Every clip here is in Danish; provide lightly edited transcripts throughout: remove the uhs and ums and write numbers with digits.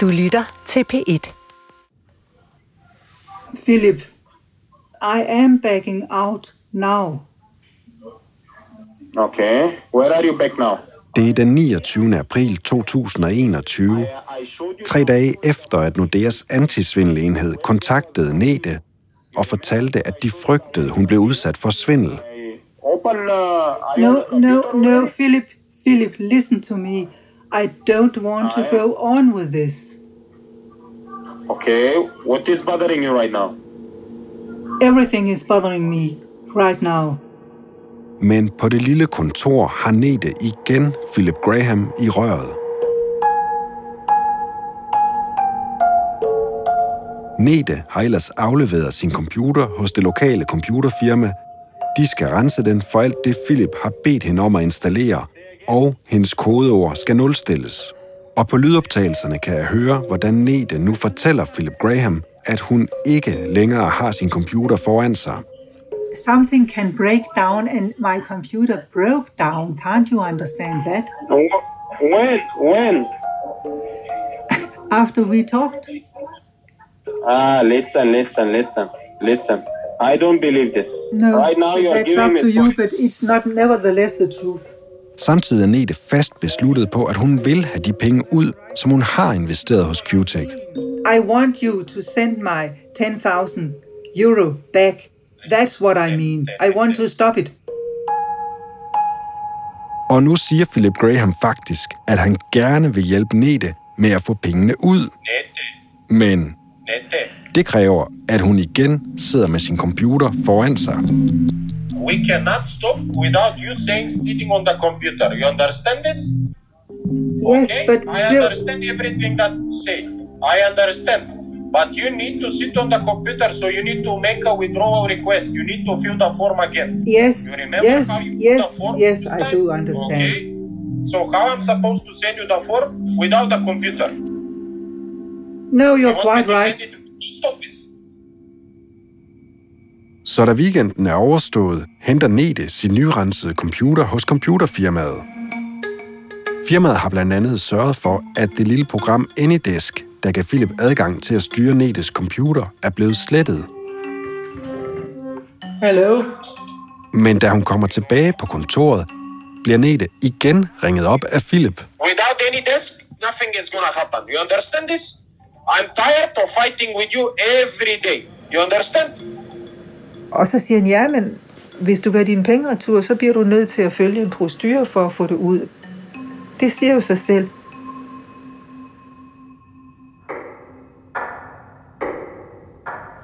Du lytter til P1. Philip, I am backing out now. Okay, where are you back now? Det er den 29. april 2021, 3 dage efter at Nordeas antisvindelenhed kontaktede Nete og fortalte, at de frygtede, hun blev udsat for svindel. No, Philip, listen to me. I don't want to go on with this. Okay, what is bothering you right now? Everything is bothering me right now. Men på det lille kontor har Nete igen Philip Graham i røret. Nete har ellers afleveret sin computer hos det lokale computerfirma. De skal rense den for alt det, Philip har bedt hende om at installere, og hendes kodeord skal nulstilles. Og på lydoptagelserne kan jeg høre, hvordan Nete nu fortæller Philip Graham, at hun ikke længere har sin computer foran sig. Something can break down, and my computer broke down. Can't you understand that? When? After we talked. Listen. I don't believe this. No, right now you are giving me that's up to you, but it's not nevertheless the truth. Samtidig er Nete fast besluttet på, at hun vil have de penge ud, som hun har investeret hos Q-Tech. I want you to send my 10,000 euro back. That's what I mean. I want to stop it. Og nu siger Philip Graham faktisk, at han gerne vil hjælpe Nete med at få pengene ud. Men det kræver, at hun igen sidder med sin computer foran sig. We cannot stop without you sitting on the computer. You understand it? Yes, okay. But still... I understand everything that you say. I understand. But you need to sit on the computer, so you need to make a withdrawal request. You need to fill the form again. Yes, I do understand. Okay. So how am I supposed to send you the form without the computer? No, you're quite right. Så da weekenden er overstået, henter Nete sin nyrensede computer hos computerfirmaet. Firmaet har blandt andet sørget for, at det lille program Anydesk, der gav Philip adgang til at styre Netes computer, er blevet slettet. Hallo? Men da hun kommer tilbage på kontoret, bliver Nete igen ringet op af Philip. Without Anydesk, nothing is gonna happen. You understand this? I'm tired of fighting with you every day. You understand? Og så siger han, ja, men hvis du vil have dine penge retur, så bliver du nødt til at følge en procedure for at få det ud. Det siger jo sig selv.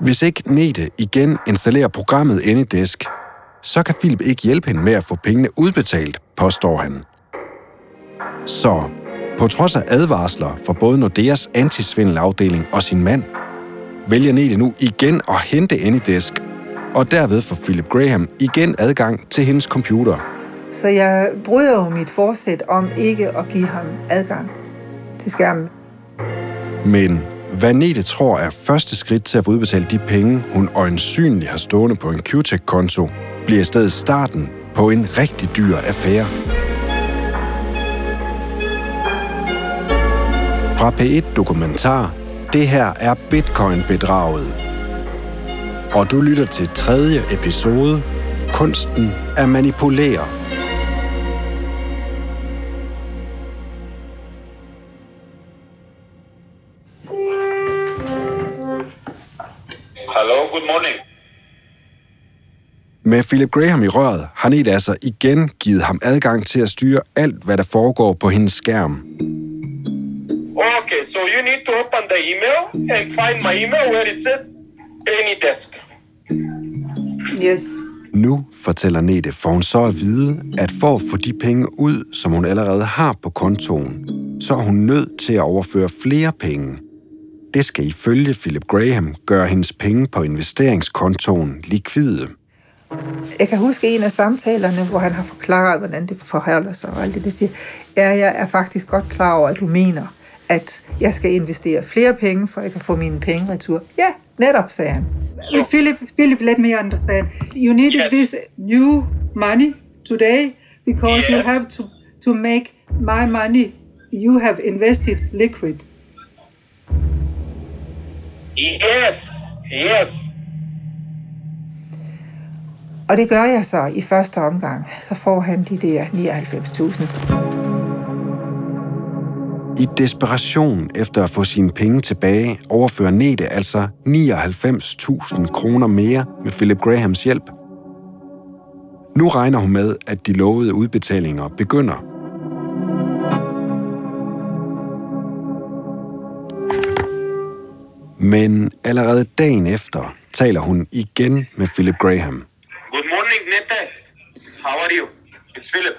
Hvis ikke Nete igen installerer programmet Anydesk, så kan Philip ikke hjælpe hende med at få pengene udbetalt, påstår han. Så, på trods af advarsler fra både Nordeas antisvindelafdeling og sin mand, vælger Nete nu igen at hente Anydesk, og derved får Philip Graham igen adgang til hendes computer. Så jeg bryder jo mit forsæt om ikke at give ham adgang til skærmen. Men hvad Nete tror er første skridt til at få udbetalt de penge, hun øjensynligt har stående på en Q-Tech-konto, bliver i stedet starten på en rigtig dyr affære. Fra P1 Dokumentar, det her er Bitcoin-bedraget. Og du lytter til 3. episode, Kunsten at manipulere. Med Philip Graham i røret har Nete altså igen givet ham adgang til at styre alt, hvad der foregår på hendes skærm. Okay, so you need to open the email and find my email where it says Anydesk. Yes. Nu fortæller Nete, for hun så at vide, at for at få de penge ud, som hun allerede har på kontoen, så er hun nødt til at overføre flere penge. Det skal ifølge Philip Graham gøre hendes penge på investeringskontoen likvide. Jeg kan huske en af samtalerne, hvor han har forklaret, hvordan det forholder sig og alt det, der siger, ja, jeg er faktisk godt klar over, at du mener, at jeg skal investere flere penge, for jeg kan få mine penge retur. Ja, netop, sagde han. Philip, let me understand. You needed this new money today, because you have to make my money you have invested liquid. Yes. Og det gør jeg så i første omgang. Så får han de der 99.000. I desperation efter at få sine penge tilbage, overfører Nete altså 99.000 kroner mere med Philip Grahams hjælp. Nu regner hun med, at de lovede udbetalinger begynder. Men allerede dagen efter taler hun igen med Philip Graham. Good morning, Nete. How are you? It's Philip.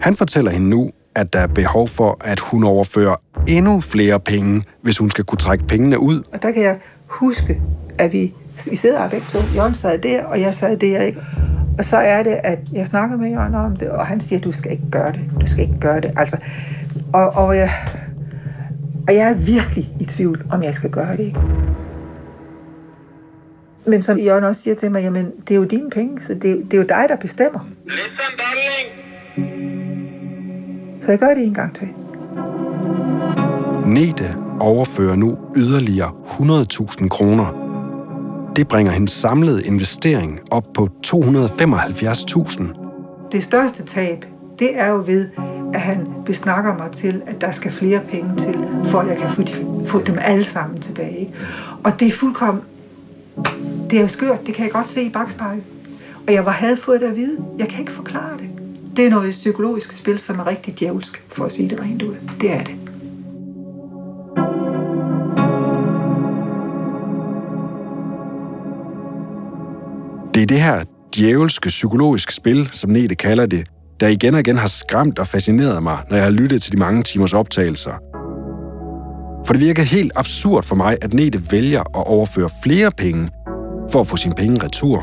Han fortæller hende nu, at der er behov for, at hun overfører endnu flere penge, hvis hun skal kunne trække pengene ud. Og der kan jeg huske, at vi sidder her begge to. Jørgen sad der, og jeg sad der, ikke? Og så er det, at jeg snakker med Jørgen om det, og han siger, du skal ikke gøre det. Du skal ikke gøre det. Altså, og jeg er virkelig i tvivl, om jeg skal gøre det, ikke? Men som Jørgen også siger til mig, jamen, det er jo dine penge, så det er jo dig, der bestemmer. Listen, darling! Så jeg gør det en gang til. Nete overfører nu yderligere 100.000 kroner. Det bringer hendes samlede investering op på 275.000. Det største tab, det er jo ved, at han besnakker mig til, at der skal flere penge til, for at jeg kan få dem alle sammen tilbage. Ikke? Og det er fuldkommen... Det er jo skørt, det kan jeg godt se i bagspejlet. Og jeg havde fået det at vide, jeg kan ikke forklare det. Det er noget psykologisk spil, som er rigtig djævelsk, for at sige det rent ud. Det er det. Det er det her djævelske psykologiske spil, som Nete kalder det, der igen og igen har skræmt og fascineret mig, når jeg har lyttet til de mange timers optagelser. For det virker helt absurd for mig, at Nete vælger at overføre flere penge for at få sine penge retur.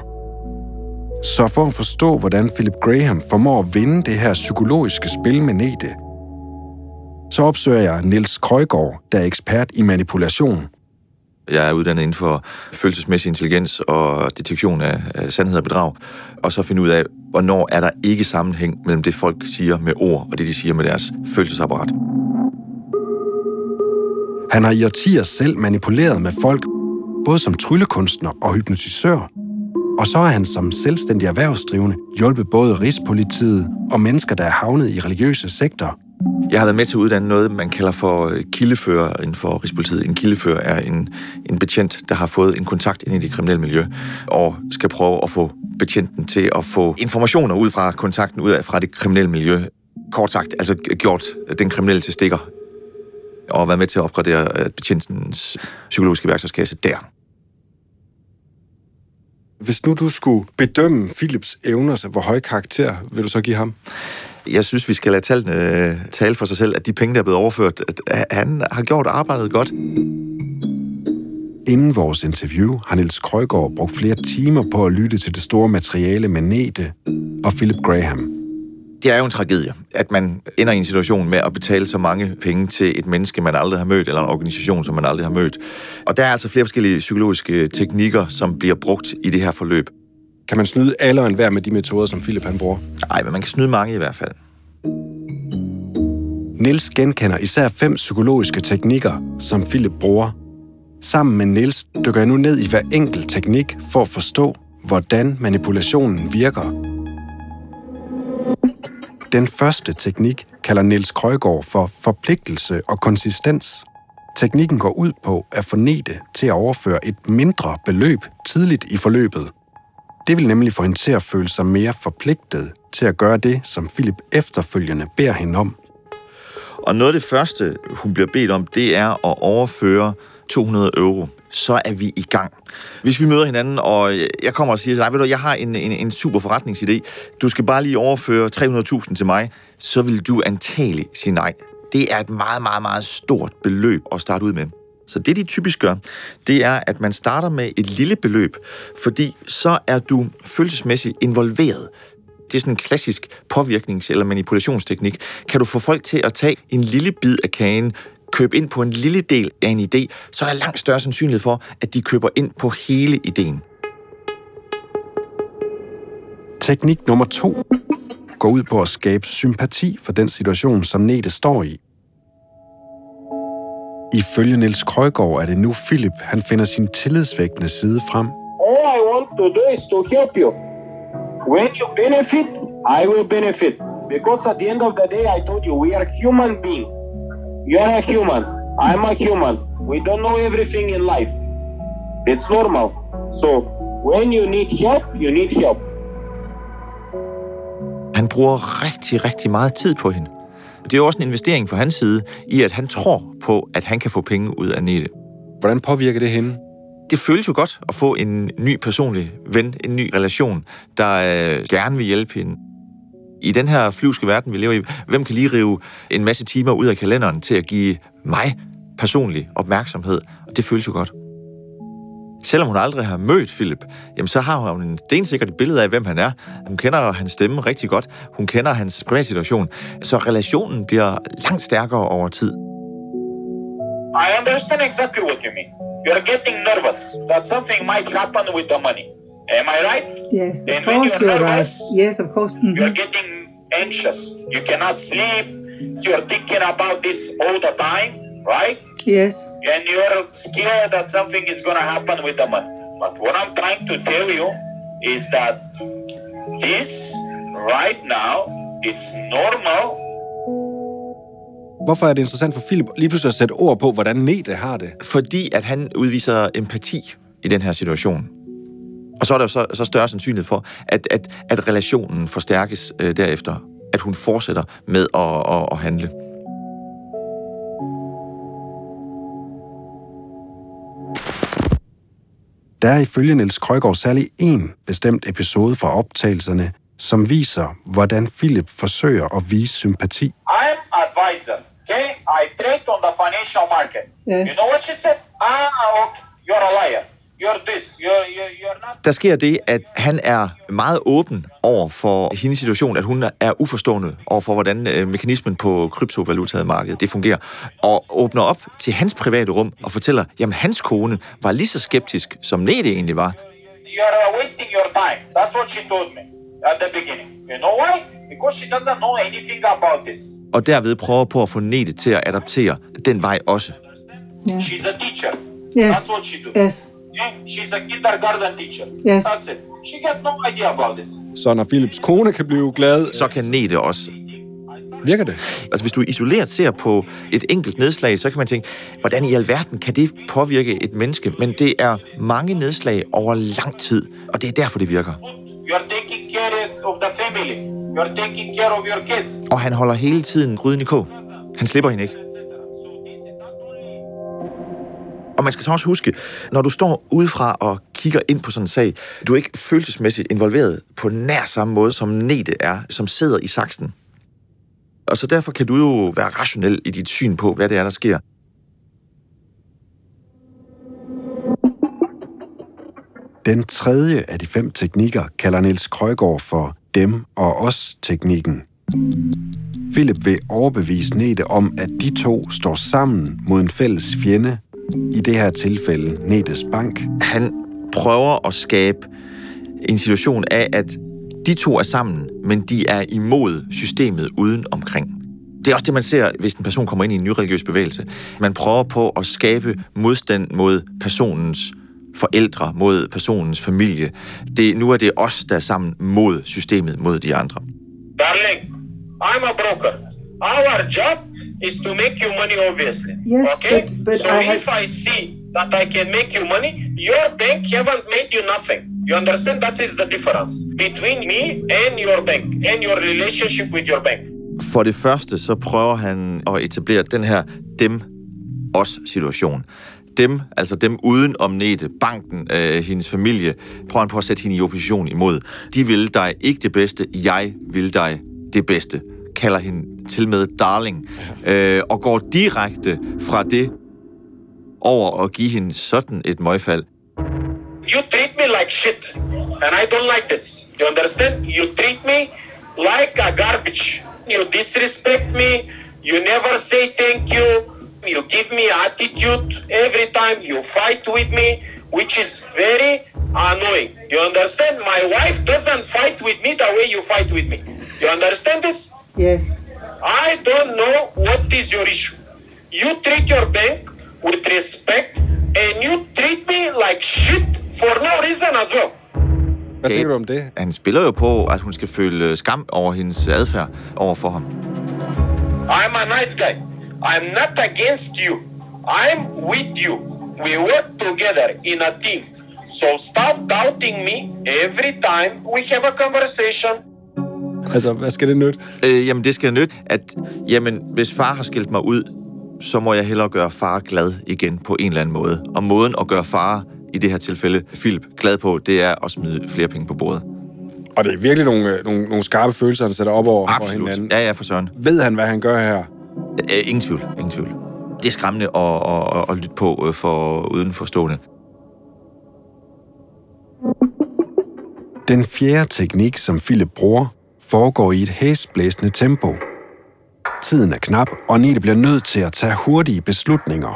Så for at forstå, hvordan Philip Graham formår at vinde det her psykologiske spil med Nete, så opsøger jeg Niels Krøjgaard, der er ekspert i manipulation. Jeg er uddannet inden for følelsesmæssig intelligens og detektion af sandhed og bedrag, og så finde ud af, hvornår er der ikke sammenhæng mellem det, folk siger med ord, og det, de siger med deres følelsesapparat. Han har i årtier selv manipuleret med folk, både som tryllekunstner og hypnotisør, og så har han som selvstændig erhvervsdrivende hjulpet både Rigspolitiet og mennesker, der er havnet i religiøse sekter. Jeg har været med til at uddanne noget, man kalder for kildefører inden for Rigspolitiet. En kildefører er en betjent, der har fået en kontakt ind i det kriminelle miljø, og skal prøve at få betjenten til at få informationer ud fra kontakten, ud af fra det kriminelle miljø. Kort sagt, altså gjort den kriminelle til stikker, og været med til at opgradere betjentens psykologiske værktøjskasse der. Hvis nu du skulle bedømme Philips evner, så hvor høj karakter vil du så give ham? Jeg synes, vi skal lade tallene tale for sig selv, at de penge, der er blevet overført, at han har gjort arbejdet godt. Inden vores interview har Niels Krøjgaard brugt flere timer på at lytte til det store materiale med Nete og Philip Graham. Det er jo en tragedie, at man ender i en situation med at betale så mange penge til et menneske, man aldrig har mødt, eller en organisation, som man aldrig har mødt. Og der er altså flere forskellige psykologiske teknikker, som bliver brugt i det her forløb. Kan man snyde alle og enhver med de metoder, som Philip han bruger? Nej, men man kan snyde mange i hvert fald. Niels genkender især 5 psykologiske teknikker, som Philip bruger. Sammen med Niels dykker jeg nu ned i hver enkelt teknik for at forstå, hvordan manipulationen virker. Den første teknik kalder Niels Krøjgaard for forpligtelse og konsistens. Teknikken går ud på at få Nete til at overføre et mindre beløb tidligt i forløbet. Det vil nemlig få hende til at føle sig mere forpligtet til at gøre det, som Philip efterfølgende beder hende om. Og noget af det første, hun bliver bedt om, det er at overføre 200 euro. Så er vi i gang. Hvis vi møder hinanden, og jeg kommer og siger til dig, ved du, jeg har en super forretningsidé, du skal bare lige overføre 300.000 til mig, så vil du antagelig sige nej. Det er et meget, meget, meget stort beløb at starte ud med. Så det, de typisk gør, det er, at man starter med et lille beløb, fordi så er du følelsesmæssigt involveret. Det er sådan en klassisk påvirknings- eller manipulationsteknik. Kan du få folk til at tage en lille bid af kagen, købe ind på en lille del af en idé, så er langt større sandsynlighed for, at de køber ind på hele ideen. Teknik nummer 2 går ud på at skabe sympati for den situation, som Nete står i. Ifølge Niels Krøjgaard er det nu Philip, han finder sin tillidsvækkende side frem. All I want to do is to help you. When you benefit, I will benefit. Because at the end of the day, I told you, we are human beings. You are a human. I'm a human. We don't know everything in life. It's normal. So when you need help, you need help. Han bruger rigtig meget tid på hende. Det er jo også en investering fra hans side i, at han tror på, at han kan få penge ud af Nete. Hvordan påvirker det hende? Det føles jo godt at få en ny personlig ven, en ny relation, der gerne vil hjælpe hende. I den her flyvske verden, vi lever i, hvem kan lige rive en masse timer ud af kalenderen til at give mig personlig opmærksomhed? Og det føles jo godt. Selvom hun aldrig har mødt Philip, jamen så har hun en stensikkert billede af, hvem han er. Hun kender hans stemme rigtig godt. Hun kender hans privatsituation. Så relationen bliver langt stærkere over tid. I understand exactly what you mean. You're getting nervous that something might happen with the money. Am I right? Yes, of course you're right. Yes, of course. Mm-hmm. You're getting anxious. You cannot sleep. You're thinking about this all the time, right? Yes. And you're scared that something is going to happen with the money. But what I'm trying to tell you is that this right now is normal. Hvorfor er det interessant for Philip lige pludselig at sætte ord på, hvordan Nete har det? Fordi at han udviser empati i den her situation. Og så er der så større sandsynlighed for, at relationen forstærkes derefter. At hun fortsætter med at handle. Der er ifølge Niels Krøjgaard særlig en bestemt episode fra optagelserne, som viser, hvordan Philip forsøger at vise sympati. I'm advisor, okay? I trade on the financial market. Yes. You know what she said? Okay. You're a liar. You're this. You're not... Der sker det, at han er meget åben over for hendes situation, at hun er uforstående over for, hvordan mekanismen på kryptovalutamarkedet det fungerer, og åbner op til hans private rum og fortæller, jamen hans kone var lige så skeptisk, som Nete egentlig var. You're wasting your time. That's what she told me at the beginning. You know why? Because she doesn't know anything about this. Og derved prøver på at få Nete til at adoptere den vej også. Yeah. She's a teacher. Yes. That's what she do. Yes. She's a kindergarten teacher. Yes. That's it. She has no idea about this. Så når Philips kone kan blive glad, så kan Nete også. Virker det? Altså hvis du isoleret ser på et enkelt nedslag, så kan man tænke, hvordan i alverden kan det påvirke et menneske? Men det er mange nedslag over lang tid, og det er derfor, det virker. You're taking care of the family. You're taking care of your kids. Og han holder hele tiden gryden i kog. Han slipper hende ikke. Og man skal så også huske, når du står udefra og kigger ind på sådan en sag, du er ikke følelsesmæssigt involveret på nær samme måde, som Nete er, som sidder i saksen. Og så derfor kan du jo være rationel i dit syn på, hvad det er, der sker. Den tredje af de 5 teknikker kalder Niels Krøjgaard for dem og os-teknikken. Philip vil overbevise Nete om, at de to står sammen mod en fælles fjende, i det her tilfælde Netes bank. Han prøver at skabe en situation af, at de to er sammen, men de er imod systemet uden omkring. Det er også det, man ser, hvis en person kommer ind i en ny religiøs bevægelse. Man prøver på at skabe modstand mod personens forældre, mod personens familie. Nu er det os, der er sammen mod systemet, mod de andre. Darling, I'm a broker. Our job is to make you money, obviously. Yes, okay? but so if I see that I can make you money, your bank haven't made you nothing. You understand? That is the difference between me and your bank, and your relationship with your bank. For det første, så prøver han at etablere den her dem-os-situation. Dem, altså dem uden om Nete, banken, hendes familie, prøver han på at sætte hende i opposition imod. De vil dig ikke det bedste, jeg vil dig det bedste. Kalder hende til med darling, og går direkte fra det over at give hende sådan et møgfald. You treat me like shit, and I don't like this. You understand? You treat me like a garbage. You disrespect me. You never say thank you. You give me attitude every time. You fight with me, which is very annoying. You understand? My wife doesn't fight with me the way you fight with me. You understand this? Yes. I don't know what is your issue. You treat your bank with respect, and you treat me like shit for no reason at all. Hvad tænker du om det? Han spiller jo på, at hun skal føle skam over hendes adfærd overfor ham. I'm a nice guy. I'm not against you. I'm with you. We work together in a team. So stop doubting me every time we have a conversation. Altså, hvad skal det nytte? Jamen, det skal nytte, at hvis far har skilt mig ud, så må jeg hellere gøre far glad igen på en eller anden måde. Og måden at gøre far, i det her tilfælde Philip, glad på, det er at smide flere penge på bordet. Og det er virkelig nogle skarpe følelser, han sætter op over hinanden. Ja, for søren. Ved han, hvad han gør her? Ingen tvivl. Det er skræmmende at lytte på for udenforstående. Den fjerde teknik, som Philip bruger, foregår i et hæsblæsende tempo. Tiden er knap, og Nete bliver nødt til at tage hurtige beslutninger.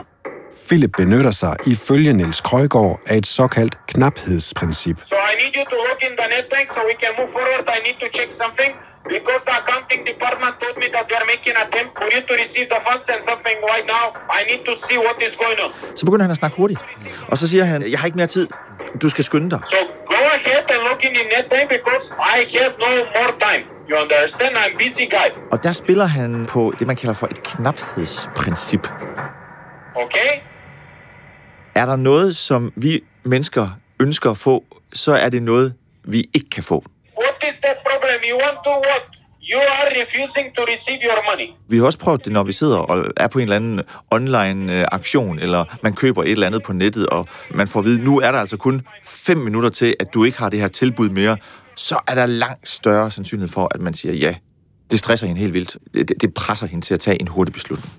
Philip benytter sig ifølge Niels Krøjgaard af et såkaldt knaphedsprincip. So I need you to look in the net bank so we can move forward. I need to check something because the accounting department told me that they are making an attempt for you to receive the funds and something right now. I need to see what is going on. Så begynder han at snakke hurtigt. Og så siger han, jeg har ikke mere tid. Du skal skynde dig. So go ahead and look in the net bank because I have no more time. You understand? I'm busy guy. Og der spiller han på det, man kalder for et knaphedsprincip. Okay. Er der noget, som vi mennesker ønsker at få, så er det noget, vi ikke kan få. What is the problem? You want to what? You are refusing to receive your money. Vi har også prøvet det, når vi sidder og er på en eller anden online aktion, eller man køber et eller andet på nettet, og man får at vide, nu er der altså kun 5 minutter til, at du ikke har det her tilbud mere. Så er der langt større sandsynlighed for, at man siger ja. Det stresser hende helt vildt. Det presser hende til at tage en hurtig beslutning.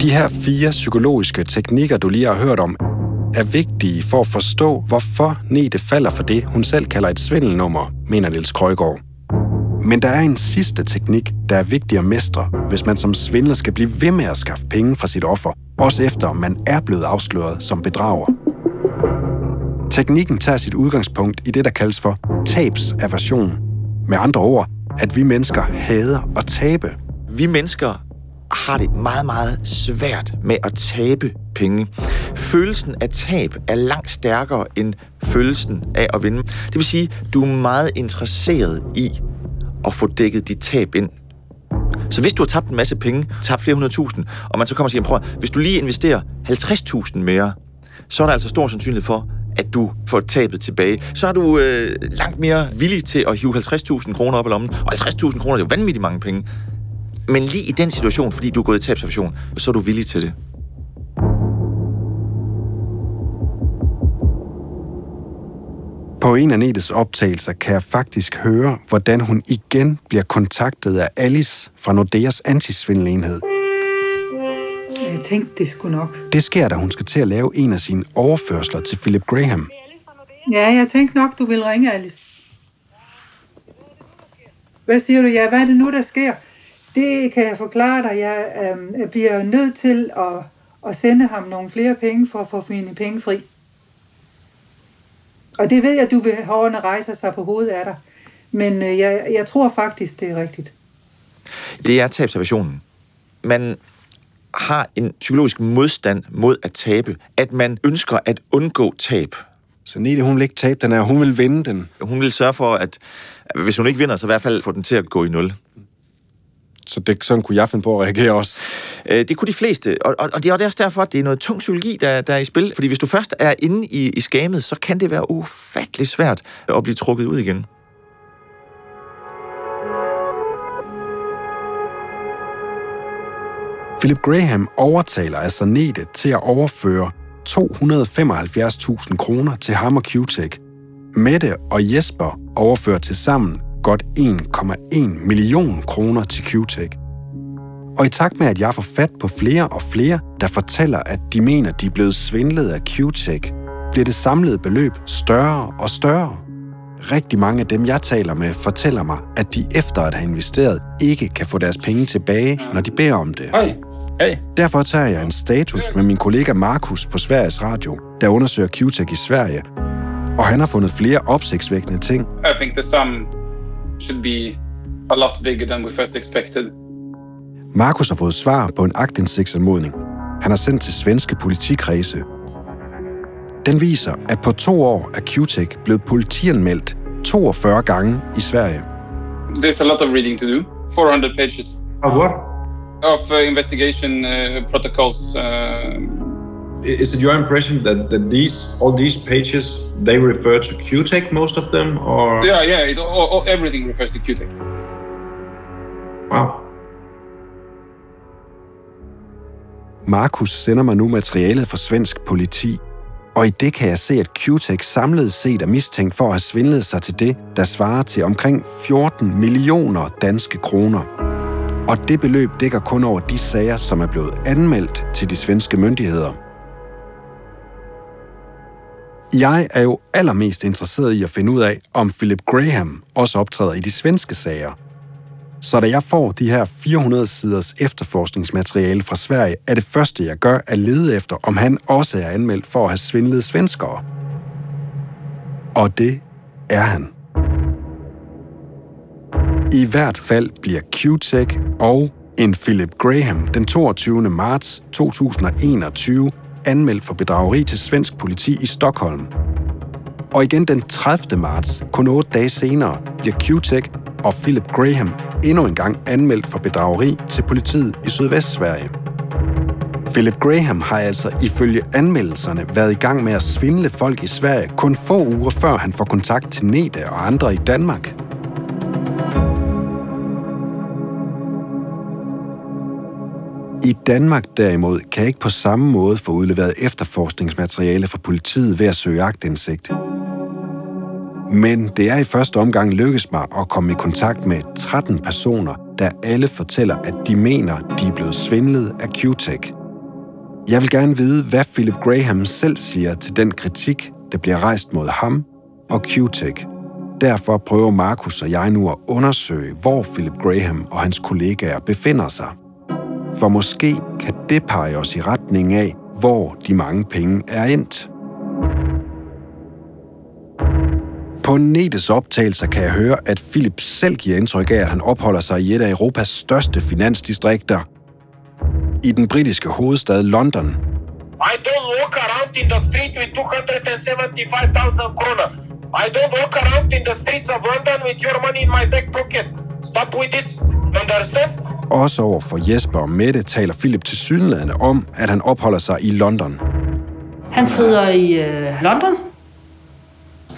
De her 4 psykologiske teknikker, du lige har hørt om, er vigtige for at forstå, hvorfor Nete falder for det, hun selv kalder et svindelnummer, mener Niels Krøjgaard. Men der er en sidste teknik, der er vigtig at mestre, hvis man som svindler skal blive ved med at skaffe penge fra sit offer, også efter man er blevet afsløret som bedrager. Teknikken tager sit udgangspunkt i det, der kaldes for tabsaversion. Med andre ord, at vi mennesker hader at tabe. Vi mennesker har det meget, meget svært med at tabe penge. Følelsen af tab er langt stærkere end følelsen af at vinde. Det vil sige, at du er meget interesseret i at få dækket dit tab ind. Så hvis du har tabt en masse penge, tabt flere 100.000, og man så kommer og siger, prøv, hvis du lige investerer 50.000 mere, så er der altså stor sandsynlighed for, at du får tabet tilbage. Så er du langt mere villig til at hive 50.000 kroner op i lommen. Og 50.000 kroner er jo vanvittigt mange penge. Men lige i den situation, fordi du er gået i tabsituation, så er du villig til det. På en af Netes optagelser kan jeg faktisk høre, hvordan hun igen bliver kontaktet af Alice fra Nordeas antisvindelenhed. Jeg tænkte, det skulle nok. Det sker, da hun skal til at lave en af sine overførsler til Philip Graham. Ja, jeg tænkte nok, du ville ringe, Alice. Hvad siger du? Ja, hvad er det nu, der sker? Det kan jeg forklare dig. Jeg bliver nødt til at sende ham nogle flere penge for at få mine penge fri. Og det ved jeg, at du vil hårene rejser sig på hovedet af dig. Men jeg tror faktisk, det er rigtigt. Det er tabservationen. Man har en psykologisk modstand mod at tabe. At man ønsker at undgå tab. Så Nete, hun vil ikke tabe den her. Hun vil vinde den. Hun vil sørge for, at hvis hun ikke vinder, så i hvert fald få den til at gå i nul. Så det, sådan kunne jeg finde på at reagere også. Det kunne de fleste, og det er også derfor, at det er noget tung psykologi, der er i spil. Fordi hvis du først er inde i skamet, så kan det være ufattelig svært at blive trukket ud igen. Philip Graham overtaler altså Nete til at overføre 275.000 kroner til ham og Q-Tech. Mette og Jesper overfører til sammen godt 1,1 million kroner til Q-Tech. Og i takt med, at jeg får fat på flere og flere, der fortæller, at de mener, de er blevet svindlet af Q-Tech, bliver det samlede beløb større og større. Rigtig mange af dem, jeg taler med, fortæller mig, at de efter at have investeret, ikke kan få deres penge tilbage, når de beder om det. Hey. Derfor tager jeg en status med min kollega Markus på Sveriges Radio, der undersøger Q-Tech i Sverige, og han har fundet flere opsigtsvækkende ting. I think should be a lot bigger than we first expected. Markus har fået svar på en aktindsigtsanmodning, han har sendt til svenske politikredse. Den viser, at på 2 år er Q-Tech blevet politianmeldt 42 gange i Sverige. There's a lot of reading to do. 400 pages. Of what? Of investigation protocols. Is it your impression that all these pages, they refer to Q-Tech, most of them, or? Yeah. Everything refers to Q-Tech. Wow. Markus sender mig nu materialet fra svensk politi, og i det kan jeg se, at Q-Tech samlet set er mistænkt for at have svindlet sig til det, der svarer til omkring 14 millioner danske kroner. Og det beløb dækker kun over de sager, som er blevet anmeldt til de svenske myndigheder. Jeg er jo allermest interesseret i at finde ud af, om Philip Graham også optræder i de svenske sager. Så da jeg får de her 400-siders efterforskningsmateriale fra Sverige, er det første, jeg gør, at lede efter, om han også er anmeldt for at have svindlet svenskere. Og det er han. I hvert fald bliver Q-Tech og en Philip Graham den 22. marts 2021 anmeldt for bedrageri til svensk politi i Stockholm. Og igen den 30. marts, kun 8 dage senere, bliver Q-Tech og Philip Graham endnu en gang anmeldt for bedrageri til politiet i Sydvest-Sverige. Philip Graham har altså ifølge anmeldelserne været i gang med at svindle folk i Sverige kun få uger før han får kontakt til Nete og andre i Danmark. I Danmark derimod kan ikke på samme måde få udleveret efterforskningsmateriale fra politiet ved at søge aktindsigt. Men det er i første omgang lykkedes mig at komme i kontakt med 13 personer, der alle fortæller, at de mener, de er blevet svindlet af Q-Tech. Jeg vil gerne vide, hvad Philip Graham selv siger til den kritik, der bliver rejst mod ham og Q-Tech. Derfor prøver Markus og jeg nu at undersøge, hvor Philip Graham og hans kollegaer befinder sig. For måske kan det pege os i retning af, hvor de mange penge er endt. På Netes optagelser kan jeg høre, at Philip selv giver indtryk af, at han opholder sig i et af Europas største finansdistrikter. I den britiske hovedstad London. I don't walk around in the street with 275,000 kroner. I don't walk around in the streets of London with your money in my back pocket. Stop with it. Understand? Også over for Jesper og Mette taler Philip tilsyneladende om, at han opholder sig i London. Han sidder i London.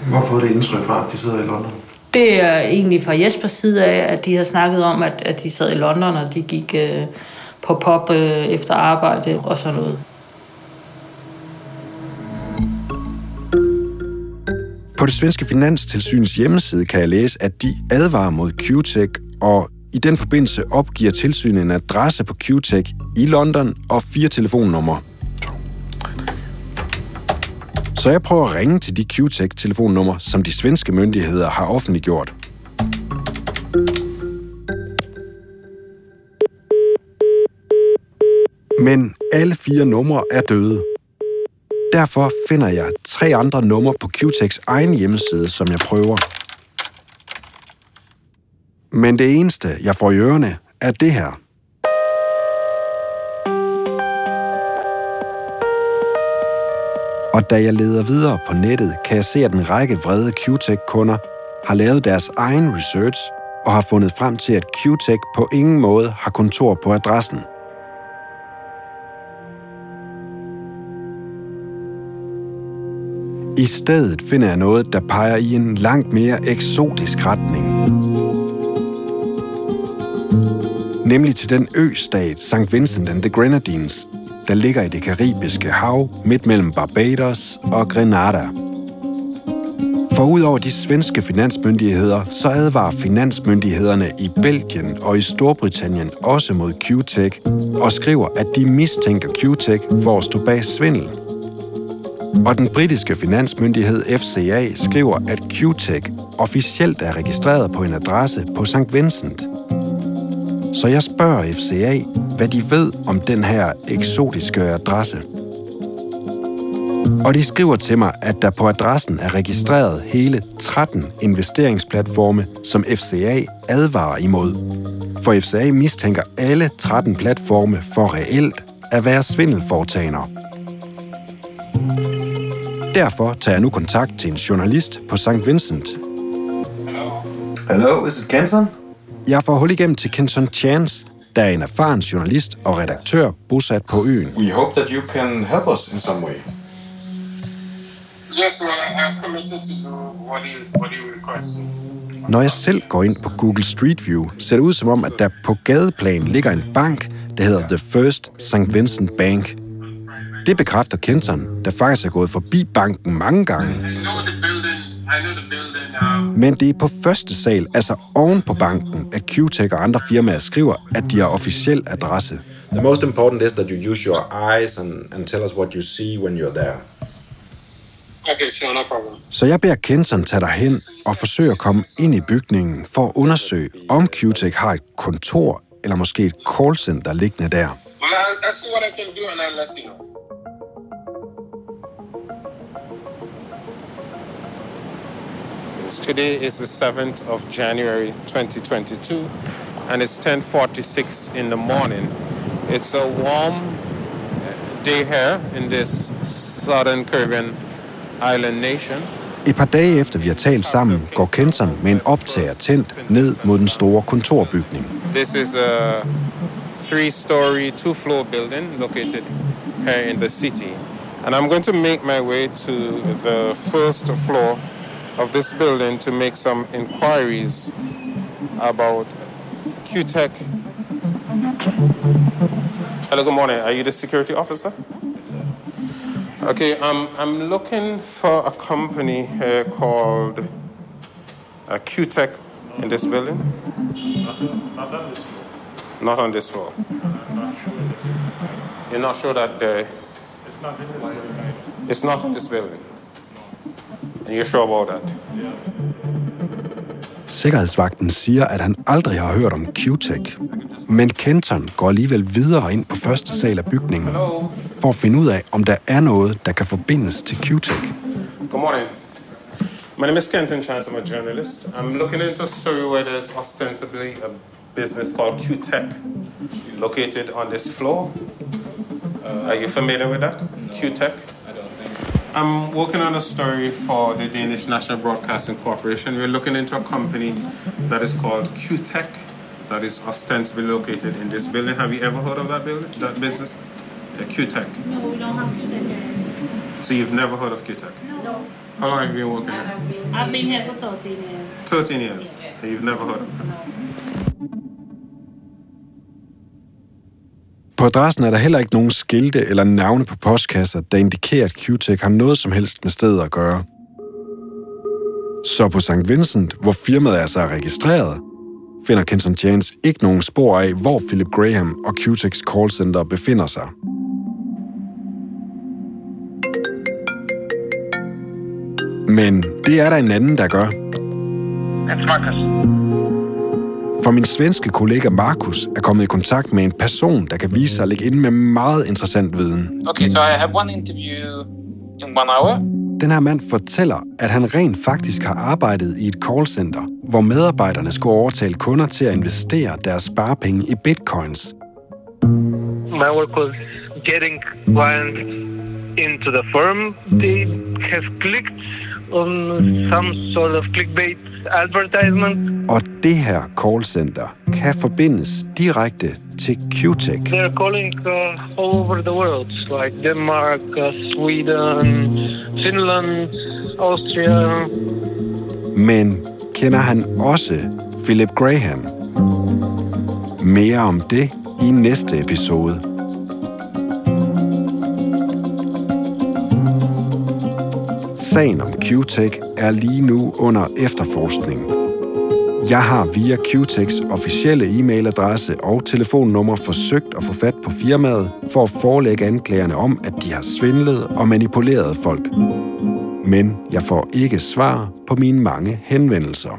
Hvor får det indtryk fra, at de sidder i London? Det er egentlig fra Jespers side af, at de har snakket om, at de sad i London, og de gik på pop efter arbejde og sådan noget. På det svenske finanstilsyns hjemmeside kan jeg læse, at de advarer mod Q-Tech, og i den forbindelse opgiver tilsynet en adresse på Q-Tech i London og 4 telefonnumre. Så jeg prøver at ringe til de Q-Tech-telefonnummer, som de svenske myndigheder har offentliggjort. Men alle 4 numre er døde. Derfor finder jeg 3 andre numre på Q-Techs egen hjemmeside, som jeg prøver. Men det eneste, jeg får i ørerne, er det her. Og da jeg leder videre på nettet, kan jeg se, at en række vrede Q-Tech-kunder har lavet deres egen research og har fundet frem til, at Q-Tech på ingen måde har kontor på adressen. I stedet finder jeg noget, der peger i en langt mere eksotisk retning. Nemlig til den østat, St. Vincent and the Grenadines, der ligger i det Karibiske hav, midt mellem Barbados og Grenada. For udover de svenske finansmyndigheder, så advarer finansmyndighederne i Belgien og i Storbritannien også mod Q-Tech, og skriver, at de mistænker Q-Tech for at stå bag svindel. Og den britiske finansmyndighed FCA skriver, at Q-Tech officielt er registreret på en adresse på St. Vincent. Så jeg spørger FCA, hvad de ved om den her eksotiske adresse. Og de skriver til mig, at der på adressen er registreret hele 13 investeringsplatforme, som FCA advarer imod. For for FCA mistænker alle 13 platforme for reelt at være svindelforetagender. Derfor tager jeg nu kontakt til en journalist på St. Vincent. Hello, is it Kenton? Jeg får hul igennem til Kenton Chance, der er en erfaren journalist og redaktør bosat på øen. We hope that you can help us in some way. Yes, I'm committed to do what you request. Når jeg selv går ind på Google Street View, ser det ud som om, at der på gadeplan ligger en bank, der hedder The First St. Vincent Bank. Det bekræfter Kenton, der faktisk er gået forbi banken mange gange. Men det er på første sal, altså oven på banken, at Q-Tech og andre firmaer skriver, at de har officiel adresse. The most important is that you use your eyes and tell us what you see when you're there. Okay, sure, no problem. Så jeg beder Kenton tage derhen og forsøge at komme ind i bygningen for at undersøge, om Q-Tech har et kontor eller måske et callcenter liggende der. Well, I'll see what I can do, and I'll let you know. Today is the 7th of January 2022, and it's 10:46 in the morning. It's a warm day here in this southern Caribbean island nation. Et par dage efter vi har talt sammen, går Kenton med en optager tændt ned mod den store kontorbygning. This is a 3-story, 2-floor building located here in the city. And I'm going to make my way to the first floor of this building to make some inquiries about Q-Tech. Hello, good morning. Are you the security officer? Okay, I'm looking for a company here called Q-Tech in this building. Not on this floor. Not on this floor. I'm not sure in this building. You're not sure that the... It's not in this building. It's not in this building. Sikkerhedsvagten siger, at han aldrig har hørt om Q-Tech. Men Kenton går alligevel videre ind på første sal af bygningen for at finde ud af, om der er noget, der kan forbindes til Q-Tech. Good morning. My name is Kenton Chance. I'm a journalist. I'm looking into a story where there's ostensibly a business called Q-Tech located on this floor. Are you familiar with that? Q-Tech? I'm working on a story for the Danish National Broadcasting Corporation. We're looking into a company that is called Q-Tech, that is ostensibly located in this building. Have you ever heard of that building, that business? Yeah, Q-Tech. No, we don't have Q-Tech here. So you've never heard of Q-Tech? No. How long have you been working here? I've been here for 13 years. 13 years? Yes. You've never heard of it? No. På adressen er der heller ikke nogen skilte eller navne på postkasser, der indikerer, at Q-Tech har noget som helst med stedet at gøre. Så på St. Vincent, hvor firmaet altså er registreret, finder Kenton Chance ikke nogen spor af, hvor Philip Graham og Q-Techs callcenter befinder sig. Men det er der en anden, der gør. That's Markus. For min svenske kollega Markus er kommet i kontakt med en person, der kan vise sig at ligge inde med meget interessant viden. Okay, so I have one interview in 1 hour. Den her mand fortæller, at han rent faktisk har arbejdet i et callcenter, hvor medarbejderne skulle overtale kunder til at investere deres sparepenge i bitcoins. My work was getting clients into the firm. They have clicked on some sort of clickbait advertisement. Og det her callcenter kan forbindes direkte til Q-Tech. They're calling all over the world, like Denmark, Sweden, Finland, Austria. Men kender han også Philip Graham? Mere om det i næste episode. Sagen om Q-Tech er lige nu under efterforskning. Jeg har via Q-Techs officielle e-mailadresse og telefonnummer forsøgt at få fat på firmaet for at forelægge anklagerne om, at de har svindlet og manipuleret folk. Men jeg får ikke svar på mine mange henvendelser.